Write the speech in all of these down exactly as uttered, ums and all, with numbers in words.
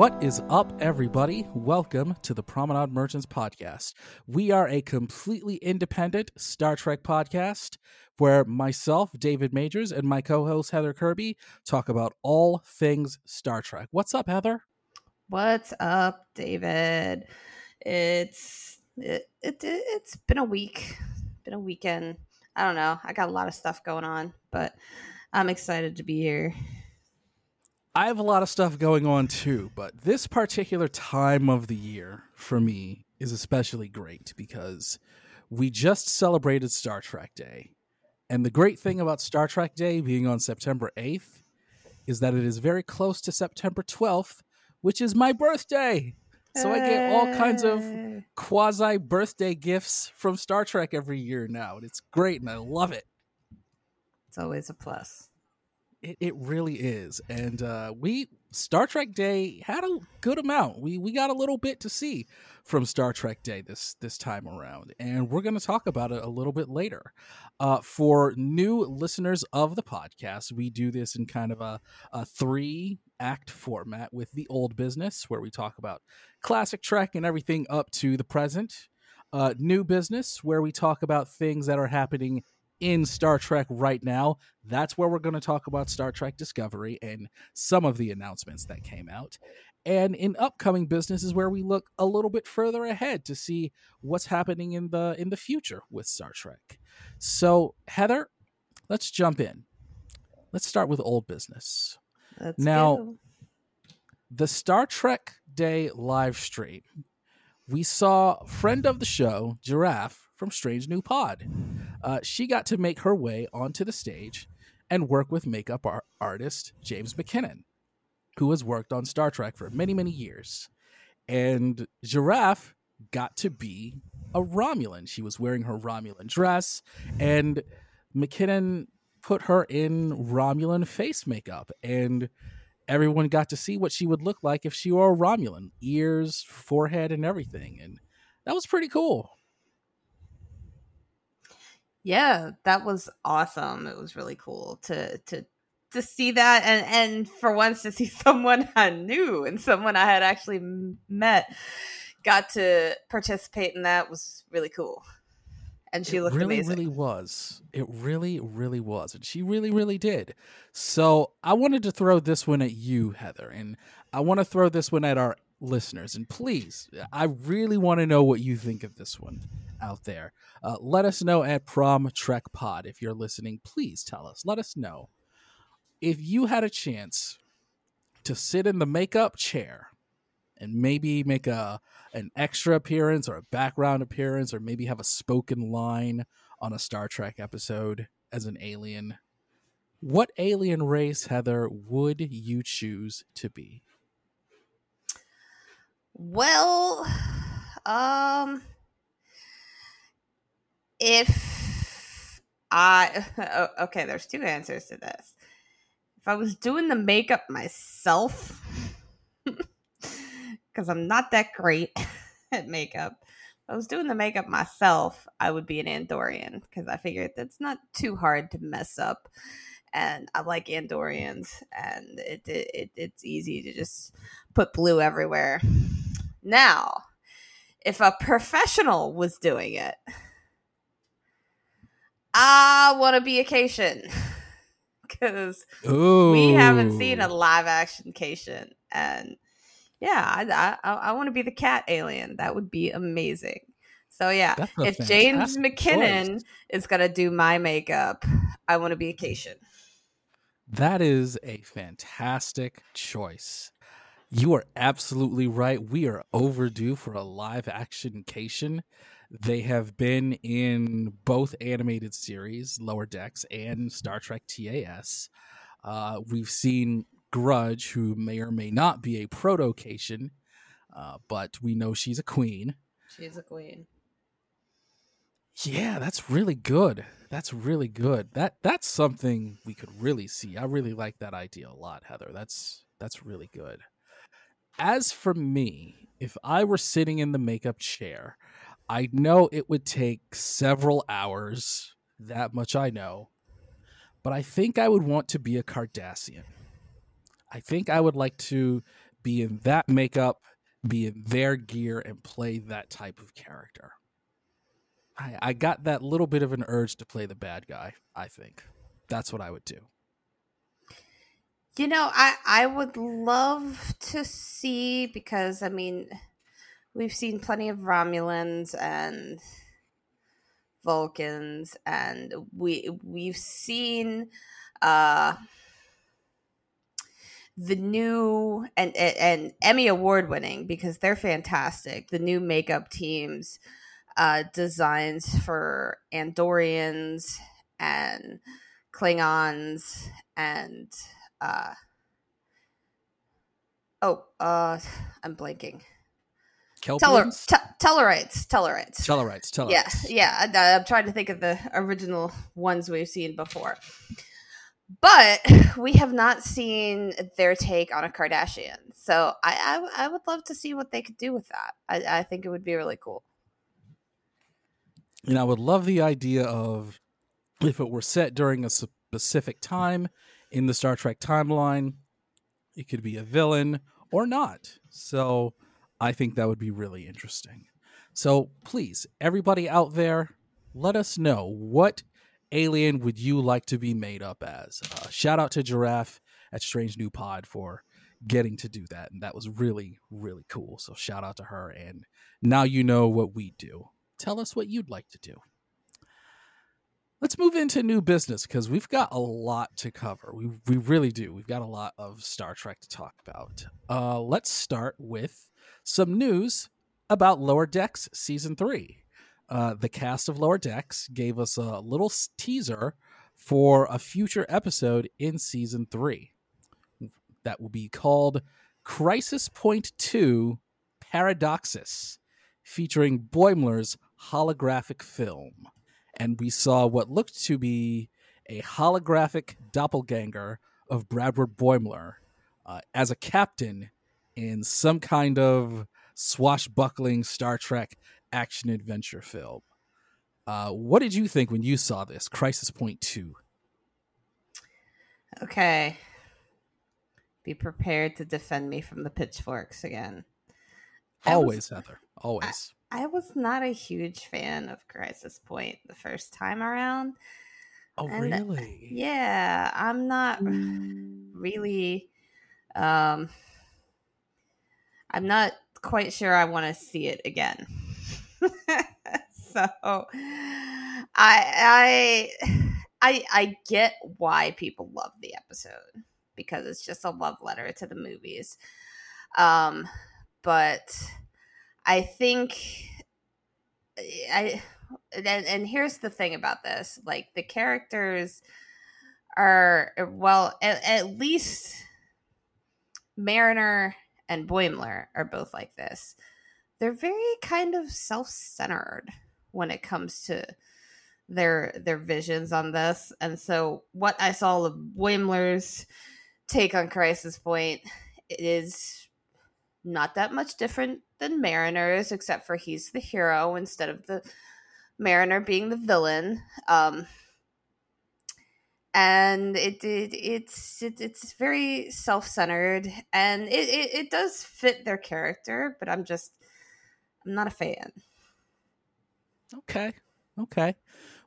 What is up, everybody? Welcome to the Promenade Merchants podcast. We are a completely independent Star Trek podcast where myself, David Majors, and my co-host, Heather Kirby, talk about all things Star Trek. What's up, Heather? What's up, David? It's it, it, it's been a week, been a weekend. I don't know. I got a lot of stuff going on, but I'm excited to be here. I have a lot of stuff going on too, but this particular time of the year for me is especially great because we just celebrated Star Trek Day. And the great thing about Star Trek Day being on September eighth is that it is very close to September twelfth, which is my birthday. So I get all kinds of quasi-birthday gifts from Star Trek every year now, and it's great, and I love it. It's always a plus. It, it really is. And uh, we Star Trek Day had a good amount. We we got a little bit to see from Star Trek Day this this time around. And we're going to talk about it a little bit later. Uh, for new listeners of the podcast, we do this in kind of a, a three-act format with the old business, where we talk about classic Trek and everything up to the present. Uh, new business, where we talk about things that are happening in Star Trek right now. That's where we're going to talk about Star Trek Discovery and some of the announcements that came out. And in upcoming business is where we look a little bit further ahead to see what's happening in the in the future with Star Trek. So, Heather, let's jump in. Let's start with old business. Let's now, go. The Star Trek Day live stream, we saw friend of the show, Giraffe, from Strange New Pod. Uh, she got to make her way onto the stage and work with makeup art- artist James McKinnon, who has worked on Star Trek for many, many years. And Giraffe got to be a Romulan. She was wearing her Romulan dress, and McKinnon put her in Romulan face makeup, and everyone got to see what she would look like if she were a Romulan. Ears, forehead, and everything. And that was pretty cool. Yeah, that was awesome. It was really cool to to to see that, and and for once to see someone I knew and someone I had actually met got to participate in that was really cool. And she it looked really, amazing. It really, really was. It really, really was. And she really, really did. So I wanted to throw this one at you, Heather, and I want to throw this one at our listeners. And please, I really want to know what you think of this one out there. Uh, let us know at Prom Trek Pod. If you're listening, please tell us. Let us know. If you had a chance to sit in the makeup chair and maybe make a an extra appearance or a background appearance, or maybe have a spoken line on a Star Trek episode as an alien, what alien race, Heather, would you choose to be? Well, um... If I, okay, there's two answers to this. If I was doing the makeup myself, because I'm not that great at makeup, if I was doing the makeup myself, I would be an Andorian, because I figured that's not too hard to mess up. And I like Andorians, and it, it, it it's easy to just put blue everywhere. Now, if a professional was doing it, I want to be a Cation, because we haven't seen a live action Cation, and yeah, I I, I want to be the cat alien. That would be amazing. So yeah, if James McKinnon choice. is gonna do my makeup, I want to be a Cation. That is a fantastic choice. You are absolutely right. We are overdue for a live action Cation. They have been in both animated series, Lower Decks, and Star Trek T A S. Uh, we've seen Grudge, who may or may not be a proto-Cation, uh, but we know she's a queen. She's a queen. Yeah, that's really good. That's really good. That That's something we could really see. I really like that idea a lot, Heather. That's That's really good. As for me, if I were sitting in the makeup chair, I know it would take several hours, that much I know, but I think I would want to be a Cardassian. I think I would like to be in that makeup, be in their gear, and play that type of character. I, I got that little bit of an urge to play the bad guy, I think. That's what I would do. You know, I, I would love to see, because, I mean, we've seen plenty of Romulans and Vulcans, and we, we've seen uh, the new, and, and, and Emmy Award winning, because they're fantastic, the new makeup teams, uh, designs for Andorians and Klingons and... Uh, oh, uh, I'm blanking. Kelpians? Teller, te- Tellarites. Tellarites. Tellarites. Tellarites. Yeah, yeah. I, I'm trying to think of the original ones we've seen before. But we have not seen their take on a Kardashian. So I, I, I would love to see what they could do with that. I, I think it would be really cool. And I would love the idea of, if it were set during a specific time in the Star Trek timeline, it could be a villain or not. So I think that would be really interesting. So please, everybody out there, let us know, what alien would you like to be made up as? Uh, shout out to Giraffe at Strange New Pod for getting to do that. And that was really, really cool. So shout out to her. And now you know what we do. Tell us what you'd like to do. Let's move into new business, because we've got a lot to cover. We we really do. We've got a lot of Star Trek to talk about. Uh, let's start with some news about Lower Decks Season three. Uh, the cast of Lower Decks gave us a little teaser for a future episode in Season three. That will be called Crisis Point two Paradoxis, featuring Boimler's holographic film. And we saw what looked to be a holographic doppelganger of Bradward Boimler uh, as a captain in some kind of swashbuckling Star Trek action-adventure film. Uh, what did you think when you saw this, Crisis Point two? Okay. Be prepared to defend me from the pitchforks again. Always, was, Heather. Always. I- I was not a huge fan of Crisis Point the first time around. Oh, and really? Yeah, I'm not really... Um, I'm not quite sure I want to see it again. So, I, I, I, I get why people love the episode, because it's just a love letter to the movies. Um, but... I think I and, and here's the thing about this, like, the characters are, well, at, at least Mariner and Boimler are both like this. They're very kind of self-centered when it comes to their their visions on this. And so what I saw of Boimler's take on Crisis Point is not that much different than Mariner's, except for he's the hero instead of the Mariner being the villain. Um, and it, it it's it, it's very self-centered, and it, it, it does fit their character, but I'm just I'm not a fan. Okay, okay.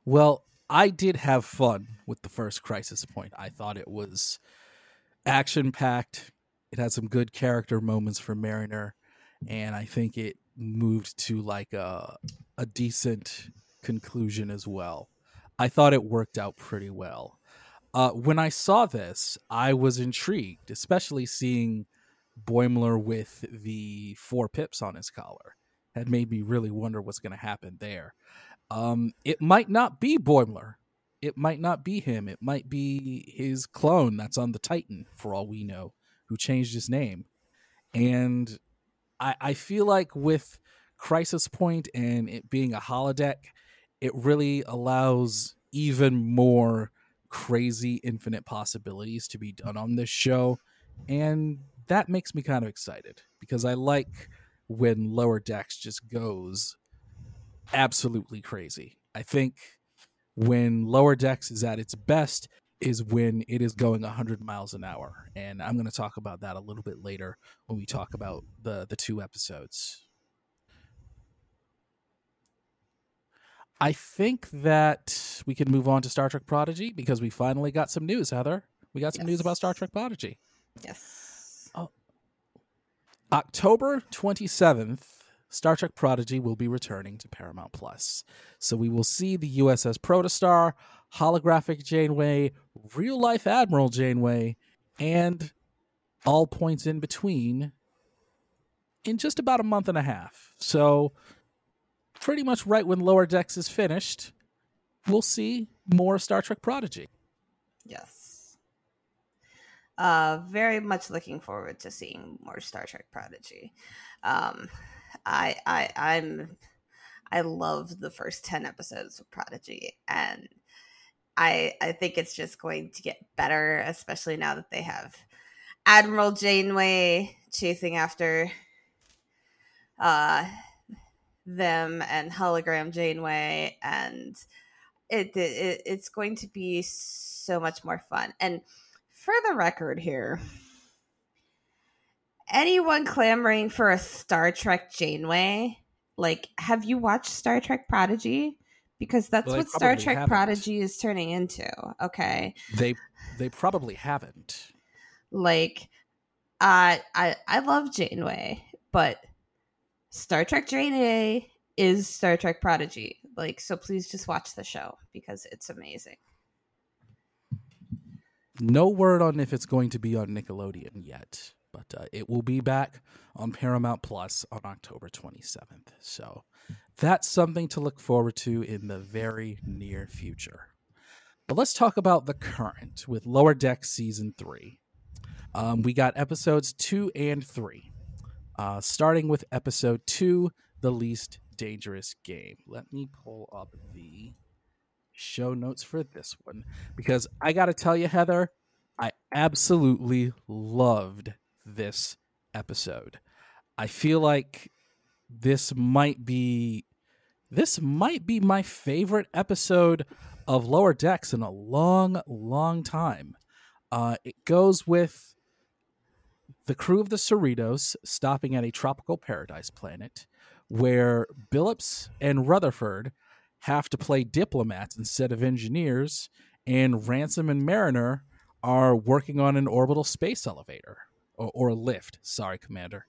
Well, I did have fun with the first Crisis Point. I thought it was action-packed. It had some good character moments for Mariner, and I think it moved to like a a decent conclusion as well. I thought it worked out pretty well. Uh, when I saw this, I was intrigued, especially seeing Boimler with the four pips on his collar. That made me really wonder what's going to happen there. Um, it might not be Boimler. It might not be him. It might be his clone that's on the Titan, for all we know, who changed his name. And I, I feel like with Crisis Point and it being a holodeck, it really allows even more crazy infinite possibilities to be done on this show. And that makes me kind of excited, because I like when Lower Decks just goes absolutely crazy. I think when Lower Decks is at its best, is when it is going one hundred miles an hour. And I'm going to talk about that a little bit later when we talk about the, the two episodes. I think that we can move on to Star Trek Prodigy because we finally got some news, Heather. We got some yes. news about Star Trek Prodigy. Yes. Oh. October twenty-seventh, Star Trek Prodigy will be returning to Paramount Plus. So we will see the U S S Protostar, holographic Janeway, real-life Admiral Janeway, and all points in between in just about a month and a half. So pretty much right when Lower Decks is finished, we'll see more Star Trek Prodigy. Yes. Uh, very much looking forward to seeing more Star Trek Prodigy. Um, I, I, I'm, I love the first ten episodes of Prodigy, and I, I think it's just going to get better, especially now that they have Admiral Janeway chasing after, uh, them and hologram Janeway, and it, it, it's going to be so much more fun. And for the record here, anyone clamoring for a Star Trek Janeway, like, have you watched Star Trek Prodigy? Because that's well, what Star Trek haven't. Prodigy is turning into, okay? They they probably haven't. Like, uh, I, I love Janeway, but Star Trek Janeway is Star Trek Prodigy. Like, so please just watch the show because it's amazing. No word on if it's going to be on Nickelodeon yet, but uh, it will be back on Paramount Plus on October twenty-seventh. So that's something to look forward to in the very near future. But let's talk about the current with Lower Decks Season three. Um, we got episodes two and three, uh, starting with episode two, The Least Dangerous Game. Let me pull up the show notes for this one, because I gotta tell you, Heather, I absolutely loved this episode. I feel like this might be this might be my favorite episode of Lower Decks in a long, long time. Uh, it goes with the crew of the Cerritos stopping at a tropical paradise planet where Billups and Rutherford have to play diplomats instead of engineers, and Ransom and Mariner are working on an orbital space elevator, or, or lift. Sorry, Commander.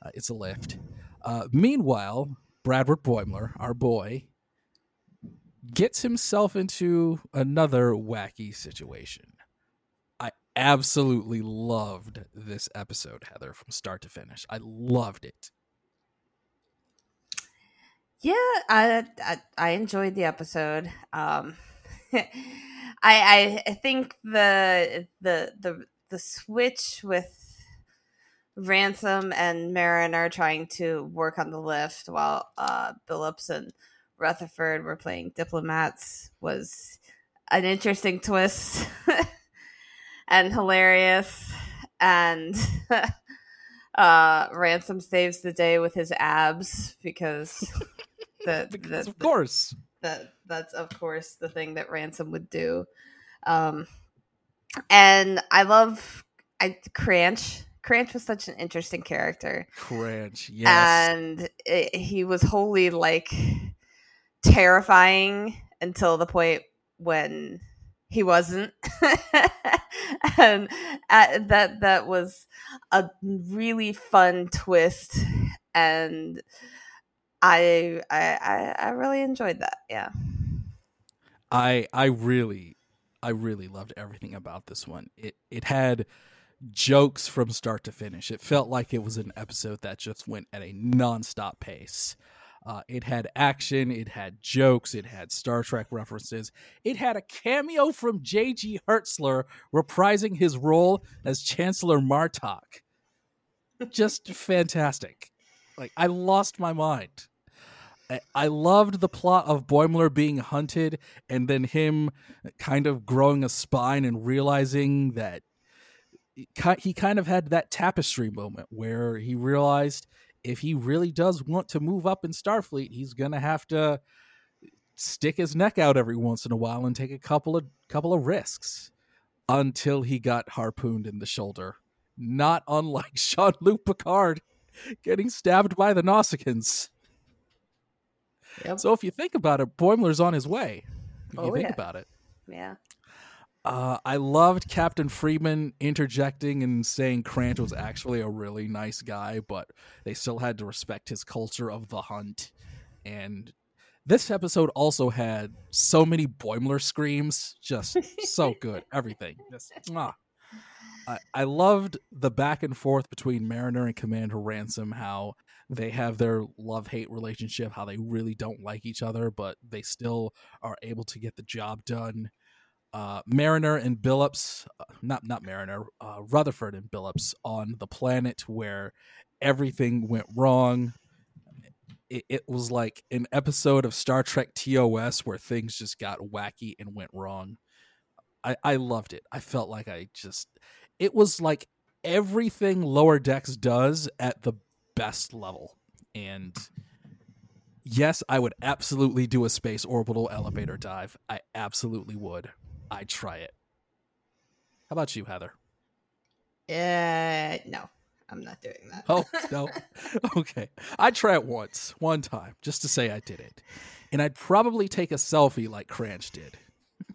Uh, it's a lift. Uh, meanwhile, Bradward Boimler, our boy, gets himself into another wacky situation. I absolutely loved this episode, Heather, from start to finish. I loved it. Yeah, I, I I enjoyed the episode. Um, I I think the the the the switch with Ransom and Mariner trying to work on the lift while uh, Billups and Rutherford were playing diplomats was an interesting twist and hilarious. And uh, Ransom saves the day with his abs because. The, because the, of course that that's of course the thing that Ransom would do, um, and I love I Cranch Cranch was such an interesting character. Cranch, yes, and it, he was wholly like terrifying until the point when he wasn't, and at, that that was a really fun twist, and. I, I I really enjoyed that. Yeah, I I really I really loved everything about this one. It it had jokes from start to finish. It felt like it was an episode that just went at a nonstop pace. Uh, it had action. It had jokes. It had Star Trek references. It had a cameo from J G. Hertzler reprising his role as Chancellor Martok. Just fantastic. Like, I lost my mind. I, I loved the plot of Boimler being hunted and then him kind of growing a spine and realizing that he kind of had that tapestry moment where he realized if he really does want to move up in Starfleet, he's going to have to stick his neck out every once in a while and take a couple of couple of risks. until he got harpooned in the shoulder. Not unlike Jean-Luc Picard getting stabbed by the Nausicaans. Yep. So if you think about it, Boimler's on his way. If oh, you think yeah. about it. Yeah. Uh, I loved Captain Freeman interjecting and saying Krant was actually a really nice guy, but they still had to respect his culture of the hunt. And this episode also had so many Boimler screams. Just so good. Everything. Just, ah. I, I loved the back and forth between Mariner and Commander Ransom, how they have their love-hate relationship, how they really don't like each other, but they still are able to get the job done. Uh, Mariner and Billups, uh, not not Mariner, uh, Rutherford and Billups on the planet where everything went wrong. It, it was like an episode of Star Trek T O S where things just got wacky and went wrong. I, I loved it. I felt like I just... It was like everything Lower Decks does at the best level. And yes, I would absolutely do a space orbital elevator dive. I absolutely would. I'd try it. How about you, Heather? Uh, no, I'm not doing that. Oh, no. Okay. I'd try it once, one time, just to say I did it. And I'd probably take a selfie like Cranch did.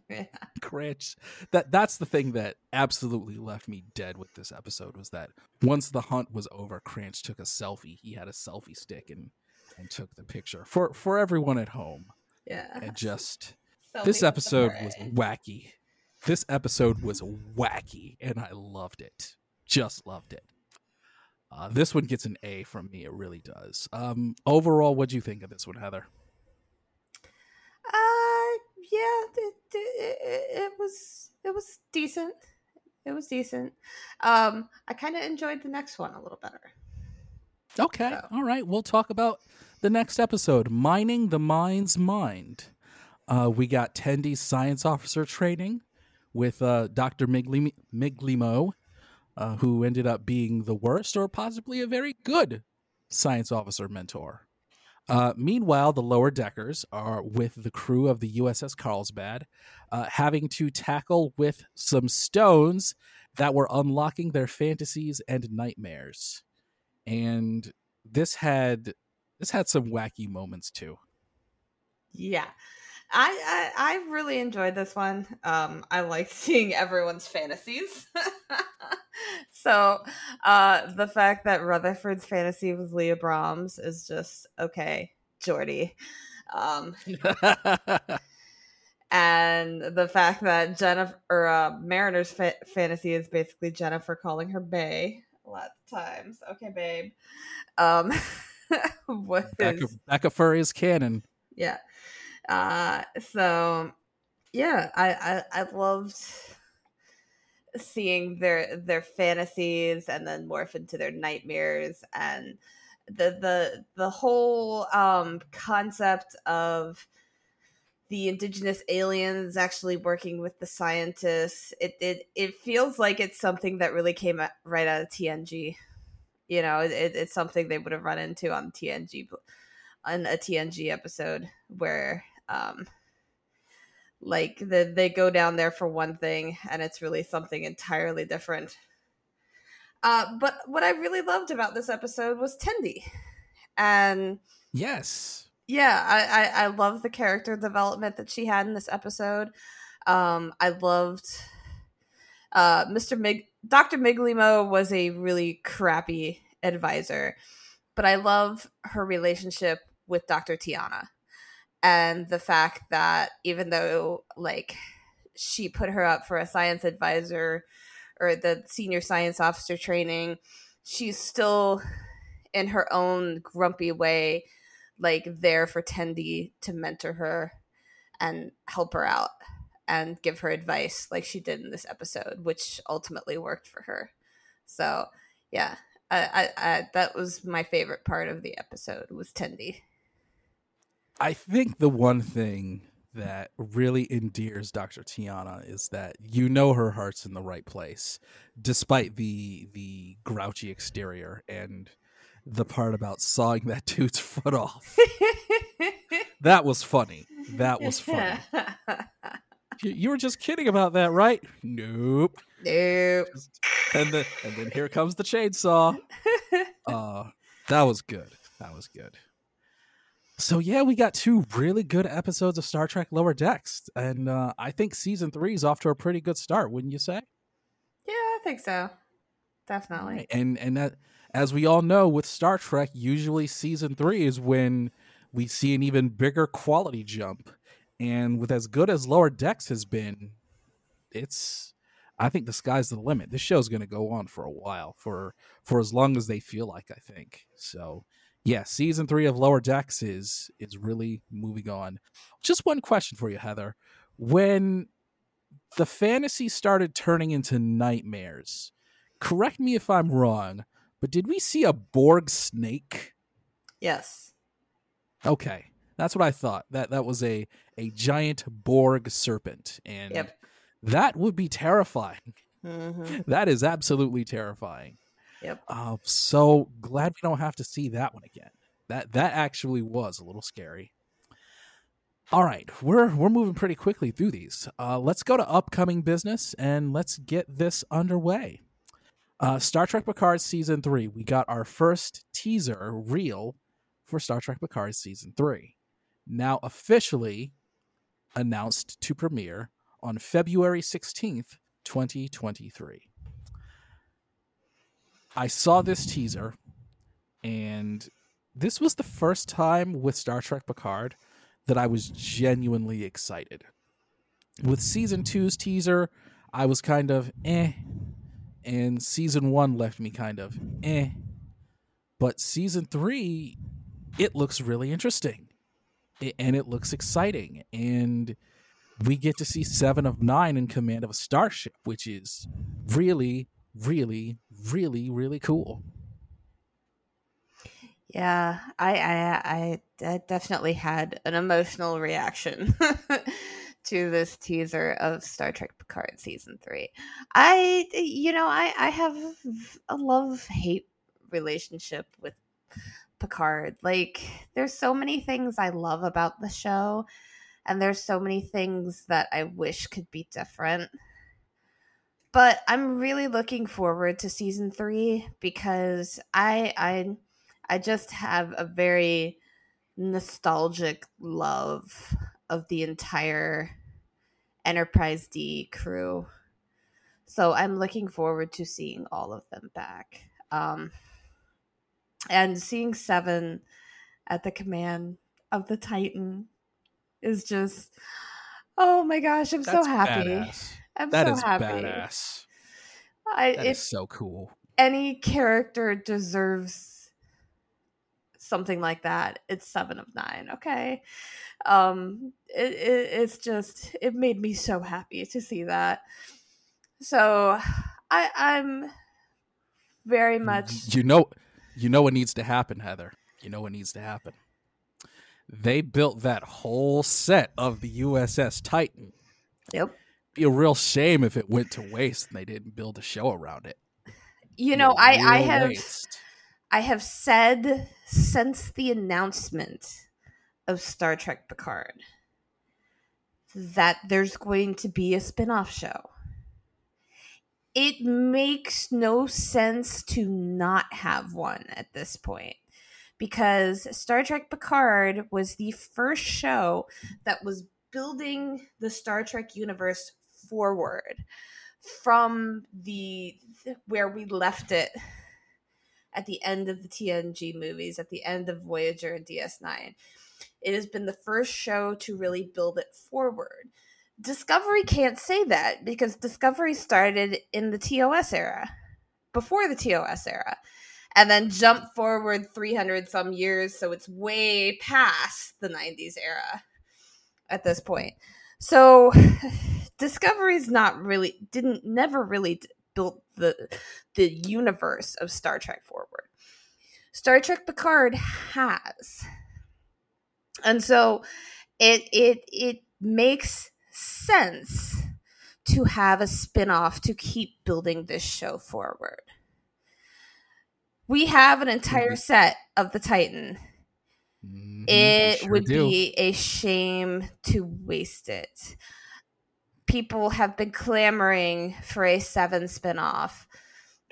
Yeah. Cranch. That that's the thing that absolutely left me dead with this episode, was that once the hunt was over, Cranch took a selfie. He had a selfie stick and, and took the picture for, for everyone at home. Yeah. And just selfie this episode was wacky. This episode was wacky and I loved it. Just loved it. Uh, this one gets an A from me. It really does. Um, overall, what'd you think of this one, Heather? Uh, yeah, it, it, it was it was decent. It was decent. Um, I kind of enjoyed the next one a little better. Okay, so. All right. We'll talk about the next episode, Mining the Mind's Mind. Uh, we got Tendy's science officer training with uh, Doctor Miglim- Miglimo, uh, who ended up being the worst or possibly a very good science officer mentor. Uh, meanwhile, the lower deckers are with the crew of the U S S Carlsbad, uh, having to tackle with some stones that were unlocking their fantasies and nightmares. And this had this had some wacky moments too. Yeah, I I, I really enjoyed this one. Um, I liked seeing everyone's fantasies. So uh, the fact that Rutherford's fantasy was Leah Brahms is just, okay, Geordi. Um, and the fact that Jennifer, or, uh, Mariner's fa- fantasy is basically Jennifer calling her bae a lot of times. Okay, babe. Um, what Becca, is... Becca Furry is canon. Yeah. Uh, so, yeah, I, I, I loved... seeing their their fantasies and then morph into their nightmares, and the the the whole um concept of the indigenous aliens actually working with the scientists. It it, it feels like it's something that really came right out of T N G. You know, it, it's something they would have run into on T N G, on a T N G episode where um Like, the, they go down there for one thing, and it's really something entirely different. Uh, but what I really loved about this episode was Tendi. And yes. Yeah, I, I, I love the character development that she had in this episode. Um, I loved... Uh, Mister Mig- Doctor Miglimo was a really crappy advisor, but I love her relationship with Doctor Tiana. And the fact that even though, like, she put her up for a science advisor or the senior science officer training, she's still, in her own grumpy way, like, there for Tendi to mentor her and help her out and give her advice like she did in this episode, which ultimately worked for her. So, yeah, I, I, I, that was my favorite part of the episode, was Tendi. I think the one thing that really endears Doctor Tiana is that, you know, her heart's in the right place, despite the the grouchy exterior and the part about sawing that dude's foot off. That was funny. That was funny. you were just kidding about that, right? Nope. Nope. And then, and then here comes the chainsaw. Uh, that was good. That was good. So yeah, we got two really good episodes of Star Trek Lower Decks. And uh, I think season three is off to a pretty good start, wouldn't you say? Yeah, I think so. Definitely. Right. And, and that, as we all know, with Star Trek, usually season three is when we see an even bigger quality jump. And with as good as Lower Decks has been, it's, I think the sky's the limit. This show's going to go on for a while, for, for as long as they feel like, I think. So, yeah, season three of Lower Decks is is really moving on. Just one question for you, Heather. When the fantasy started turning into nightmares, correct me if I'm wrong, but did we see a Borg snake? Yes. Okay. That's what I thought. That that was a, a giant Borg serpent. And yep. That would be terrifying. Mm-hmm. That is absolutely terrifying. Yep. Uh, so glad we don't have to see that one again. That that actually was a little scary. All right. We're we're moving pretty quickly through these. Uh, let's go to upcoming business and let's get this underway. Uh, Star Trek Picard Season three. We got our first teaser reel for Star Trek Picard Season three. Now officially announced to premiere on February sixteenth, twenty twenty-three. I saw this teaser, and this was the first time with Star Trek Picard that I was genuinely excited. With Season two's teaser, I was kind of eh, and Season one left me kind of eh. But Season three, it looks really interesting. And it looks exciting, and we get to see Seven of Nine in command of a starship, which is really, really, really, really cool. Yeah, I, I, I, I definitely had an emotional reaction to this teaser of Star Trek Picard Season three. I, you know, I, I have a love-hate relationship with Picard. Like, there's so many things I love about the show, and there's so many things that I wish could be different, but I'm really looking forward to season three because I I I just have a very nostalgic love of the entire Enterprise D crew, so I'm looking forward to seeing all of them back. Um And seeing Seven at the command of the Titan is just, oh my gosh, I'm That's so happy. Badass. I'm that so is happy. Badass. I, that is so cool. Any character deserves something like that. It's Seven of Nine, okay? Um, it, it, it's just, it made me so happy to see that. So I, I'm very much... You know... You know what needs to happen, Heather. You know what needs to happen. They built that whole set of the U S S Titan. Yep. It'd be a real shame if it went to waste and they didn't build a show around it. You know, I, I have waste. I have said since the announcement of Star Trek Picard that there's going to be a spinoff show. It makes no sense to not have one at this point, because Star Trek Picard was the first show that was building the Star Trek universe forward from the where we left it at the end of the T N G movies, at the end of Voyager and D S nine. It has been the first show to really build it forward. Discovery can't say that because Discovery started in the T O S era, before the T O S era, and then jumped forward three hundred some years, so it's way past the nineties era at this point. So Discovery's not really didn't never really built the the universe of Star Trek forward. Star Trek Picard has, and so it it it makes sense to have a spin-off to keep building this show forward. We have an entire set of the Titan. Mm, it sure would do. be a shame to waste it. people have been clamoring for a Seven spinoff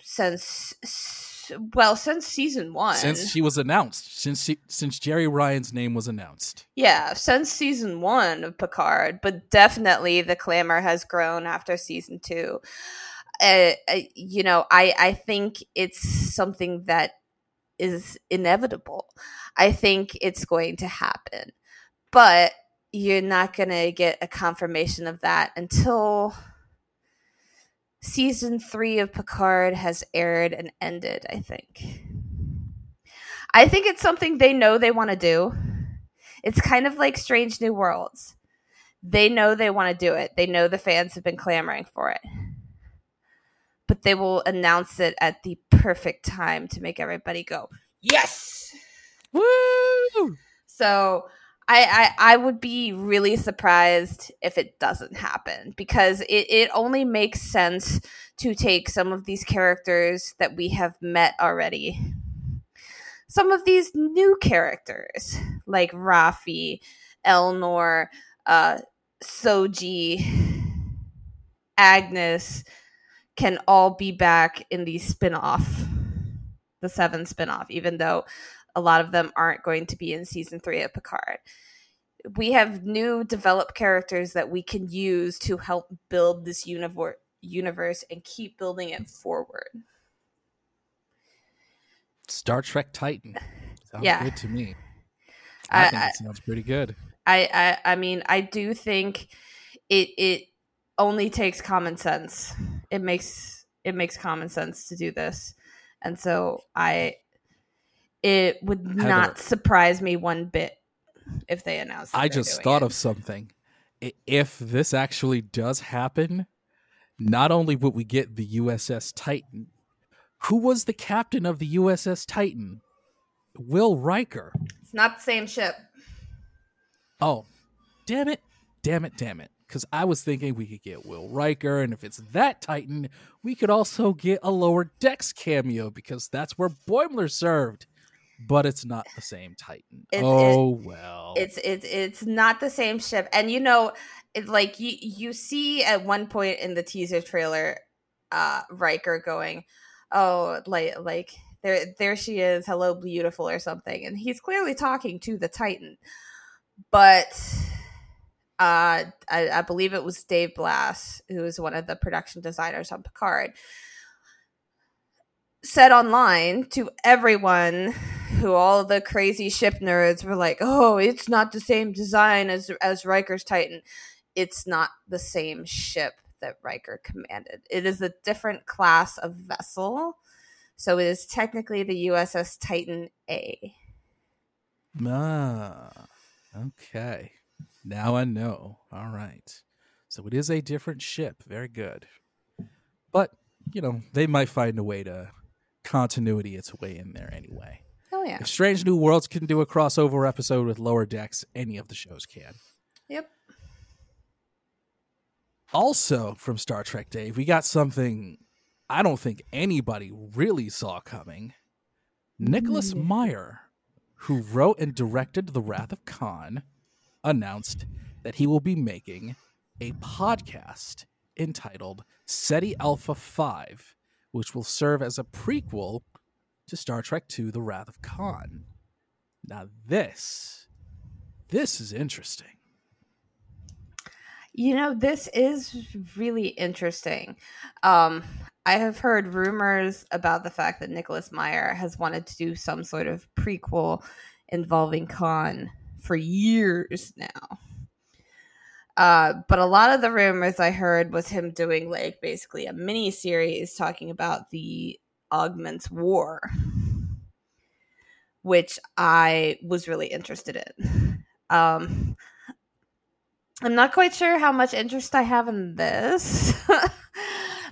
since, well, since season one. Since she was announced. Since she, since Jerry Ryan's name was announced. Yeah, since season one of Picard, but definitely the clamor has grown after season two. Uh, uh, you know, I, I think it's something that is inevitable. I think it's going to happen. But you're not going to get a confirmation of that until season three of Picard has aired and ended, I think. I think it's something they know they want to do. It's kind of like Strange New Worlds. They know they want to do it. They know the fans have been clamoring for it. But they will announce it at the perfect time to make everybody go, yes! Woo! So I, I, I would be really surprised if it doesn't happen, because it, it only makes sense to take some of these characters that we have met already. Some of these new characters like Rafi, Elnor, uh, Soji, Agnes can all be back in the spinoff, the Seven spinoff, even though a lot of them aren't going to be in season three of Picard. We have new developed characters that we can use to help build this universe universe and keep building it forward. Star Trek Titan. Sounds yeah. good to me. I, I think it sounds pretty good. I, I I mean, I do think it it only takes common sense. It makes it makes common sense to do this. And so I It would Heather, not surprise me one bit if they announced that. I just thought it. of something. If this actually does happen, not only would we get the U S S Titan, who was the captain of the U S S Titan? Will Riker. It's not the same ship. Oh, damn it. Damn it, damn it. Because I was thinking we could get Will Riker, and if it's that Titan, we could also get a Lower Decks cameo, because that's where Boimler served. But it's not the same Titan. It's, oh, it, well. It's it's it's not the same ship. And, you know, it, like you, you see at one point in the teaser trailer, uh, Riker going, oh, like, like there, there she is. Hello, beautiful, or something. And he's clearly talking to the Titan. But uh, I, I believe it was Dave Blass, who is one of the production designers on Picard, said online to everyone, who all the crazy ship nerds were like, oh, it's not the same design as as Riker's Titan. It's not the same ship that Riker commanded. It is a different class of vessel. So it is technically the U S S Titan A. Ah, okay. Now I know. All right. So it is a different ship. Very good. But, you know, they might find a way to continuity its way in there anyway. Oh yeah. If Strange New Worlds can do a crossover episode with Lower Decks, any of the shows can. Yep. Also from Star Trek Day, we got something I don't think anybody really saw coming. Nicholas mm. Meyer, who wrote and directed The Wrath of Khan, announced that he will be making a podcast entitled Ceti Alpha V, which will serve as a prequel to Star Trek two, The Wrath of Khan. Now this, this is interesting. You know, this is really interesting. Um, I have heard rumors about the fact that Nicholas Meyer has wanted to do some sort of prequel involving Khan for years now. Uh, but a lot of the rumors I heard was him doing like basically a mini series talking about the Augments War, which I was really interested in. Um, I'm not quite sure how much interest I have in this. uh,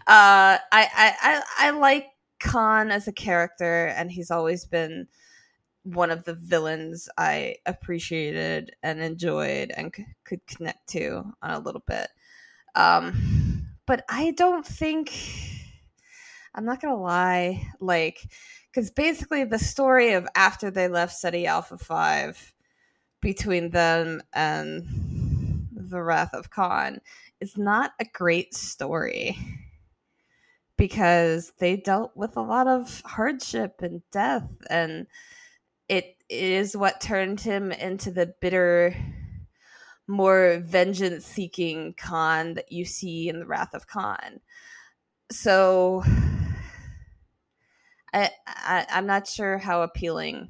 I, I, I like Khan as a character, and he's always been one of the villains I appreciated and enjoyed and c- could connect to on a little bit. Um, but I don't think... I'm not going to lie, like, because basically the story of after they left SETI Alpha five between them and the Wrath of Khan is not a great story, because they dealt with a lot of hardship and death, and it is what turned him into the bitter, more vengeance-seeking Khan that you see in the Wrath of Khan. So I, I, I'm not sure how appealing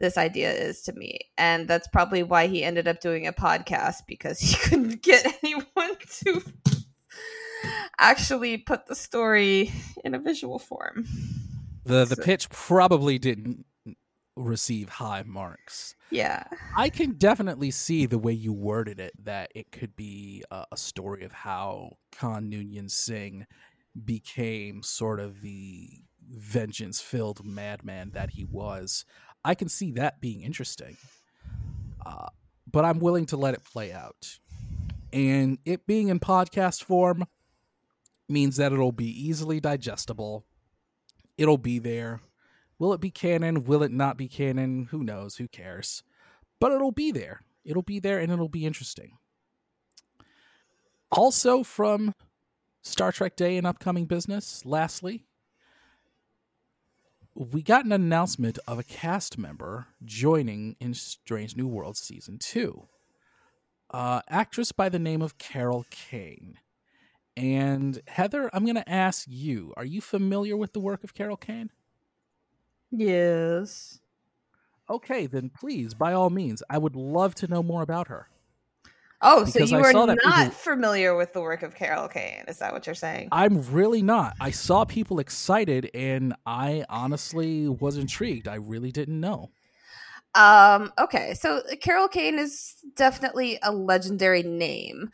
this idea is to me. And that's probably why he ended up doing a podcast, because he couldn't get anyone to actually put the story in a visual form. The the so. pitch probably didn't receive high marks. Yeah. I can definitely see the way you worded it, that it could be a, a story of how Khan Noonien Singh became sort of the vengeance-filled madman that he was. I can see that being interesting. Uh, but I'm willing to let it play out. And it being in podcast form means that it'll be easily digestible. It'll be there. Will it be canon? Will it not be canon? Who knows? Who cares? But it'll be there. It'll be there, and it'll be interesting. Also from Star Trek Day and Upcoming Business, lastly, we got an announcement of a cast member joining in Strange New World Season two. Uh, actress by the name of Carol Kane. And Heather, I'm going to ask you, are you familiar with the work of Carol Kane? Yes. Okay, then please, by all means, I would love to know more about her. Oh, because so you are not people... familiar with the work of Carol Kane. Is that what you're saying? I'm really not. I saw people excited, and I honestly was intrigued. I really didn't know. Um. Okay, so Carol Kane is definitely a legendary name.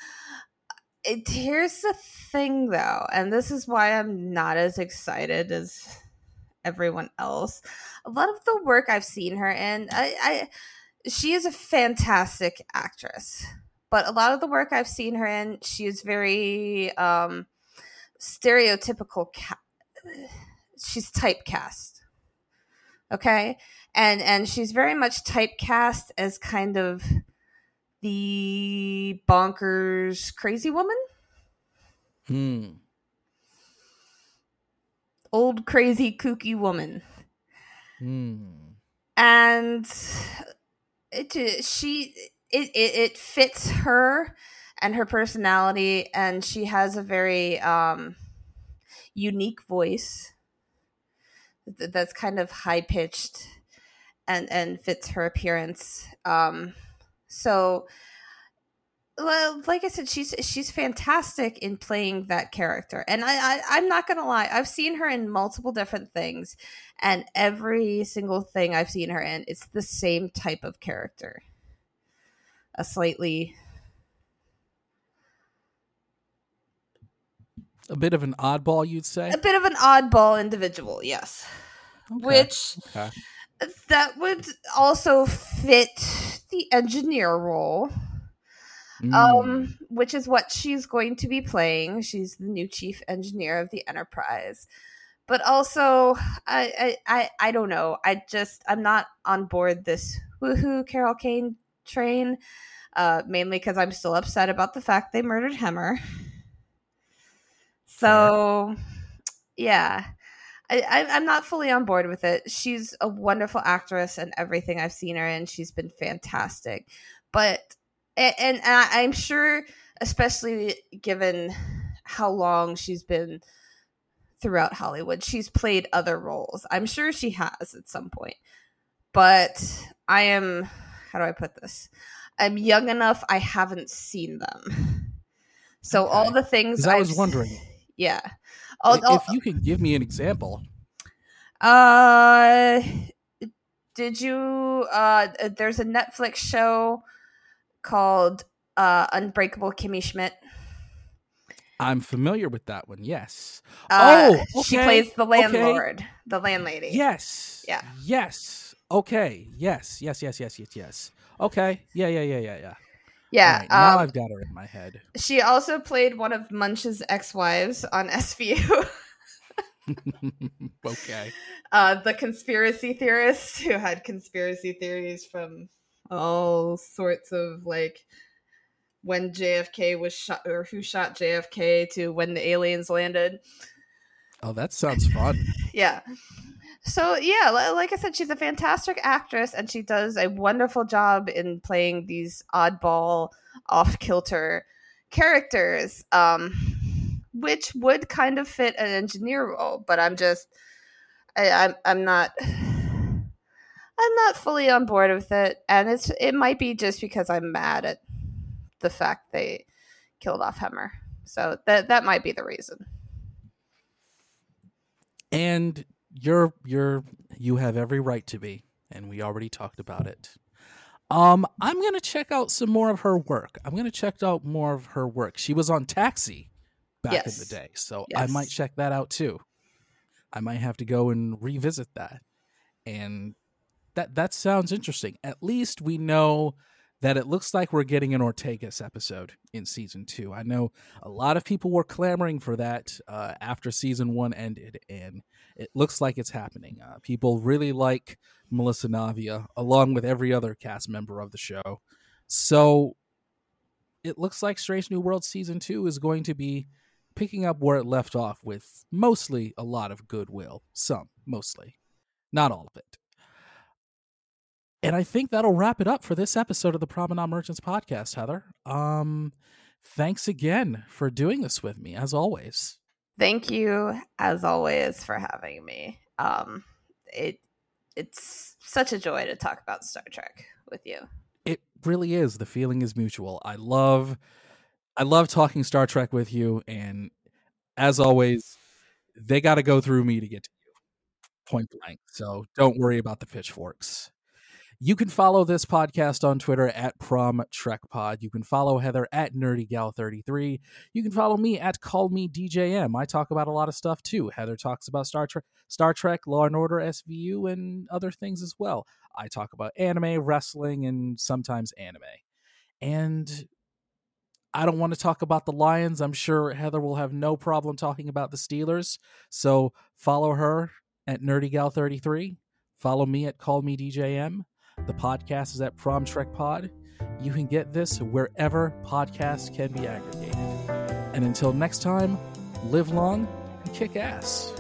It, here's the thing, though, and this is why I'm not as excited as everyone else. A lot of the work I've seen her in, I, I she is a fantastic actress. But a lot of the work I've seen her in, she is very um, stereotypical. Ca- she's typecast, okay, and and she's very much typecast as kind of the bonkers, crazy woman. Hmm. Old, crazy, kooky woman. Hmm. And it she. It, it it fits her and her personality, and she has a very um, unique voice that's kind of high-pitched and, and fits her appearance. Um, so, well, like I said, she's she's fantastic in playing that character. And I, I, I'm not going to lie. I've seen her in multiple different things, and every single thing I've seen her in, it's the same type of character. A slightly... A bit of an oddball, you'd say? A bit of an oddball individual, yes. Okay. Which, okay. That would also fit the engineer role, mm. um, which is what she's going to be playing. She's the new chief engineer of the Enterprise. But also, I, I, I, I don't know. I just, I'm not on board this woohoo Carol Kane train, uh mainly because I'm still upset about the fact they murdered Hemmer. So yeah, I, I I'm not fully on board with it. She's a wonderful actress, and everything I've seen her in, she's been fantastic. But and, and I, I'm sure, especially given how long she's been throughout Hollywood, she's played other roles. I'm sure she has at some point. But I am How do I put this? I'm young enough. I haven't seen them. So okay. all the things I was wondering. Yeah. All, if all, you could give me an example. Uh, did you, uh, there's a Netflix show called uh, Unbreakable Kimmy Schmidt. I'm familiar with that one. Yes. Uh, oh, okay. She plays the landlord, okay. the landlady. Yes. Yeah. Yes. Okay. Yes. Yes. Yes. Yes. Yes. Yes. Okay. Yeah. Yeah. Yeah. Yeah. Yeah. Yeah. Right, now um, I've got her in my head. She also played one of Munch's ex-wives on S V U. Okay. Uh, the conspiracy theorist who had conspiracy theories from all sorts of like when J F K was shot, or who shot J F K, to when the aliens landed. Oh, that sounds fun. Yeah. So, yeah, like I said, she's a fantastic actress, and she does a wonderful job in playing these oddball, off-kilter characters, um, which would kind of fit an engineer role, but I'm just, I, I'm, I'm not... I'm not fully on board with it, and it's it might be just because I'm mad at the fact they killed off Hemmer. So that that might be the reason. And you're you're you have every right to be, and we already talked about it. Um, I'm gonna check out some more of her work. I'm gonna check out more of her work. She was on Taxi back yes. in the day, so yes. I might check that out too. I might have to go and revisit that, and. That that sounds interesting. At least we know that it looks like we're getting an Ortegas episode in season two. I know a lot of people were clamoring for that uh, after season one ended, and it looks like it's happening. Uh, people really like Melissa Navia, along with every other cast member of the show. So it looks like Strange New World season two is going to be picking up where it left off with mostly a lot of goodwill. Some, mostly. Not all of it. And I think that'll wrap it up for this episode of the Promenade Merchants podcast, Heather. Um, thanks again for doing this with me, as always. Thank you, as always, for having me. Um, it it's such a joy to talk about Star Trek with you. It really is. The feeling is mutual. I love, I love talking Star Trek with you, and as always, they got to go through me to get to you, point blank. So don't worry about the pitchforks. You can follow this podcast on Twitter at Prom Trek Pod. You can follow Heather at Nerdy Gal thirty-three. You can follow me at Call Me D J M. I talk about a lot of stuff too. Heather talks about Star Trek, Star Trek, Law and Order, S V U, and other things as well. I talk about anime, wrestling, and sometimes anime. And I don't want to talk about the Lions. I'm sure Heather will have no problem talking about the Steelers. So follow her at Nerdy Gal thirty-three. Follow me at Call Me D J M. The podcast is at Prom Trek Pod. You can get this wherever podcasts can be aggregated. And until next time, live long and kick ass.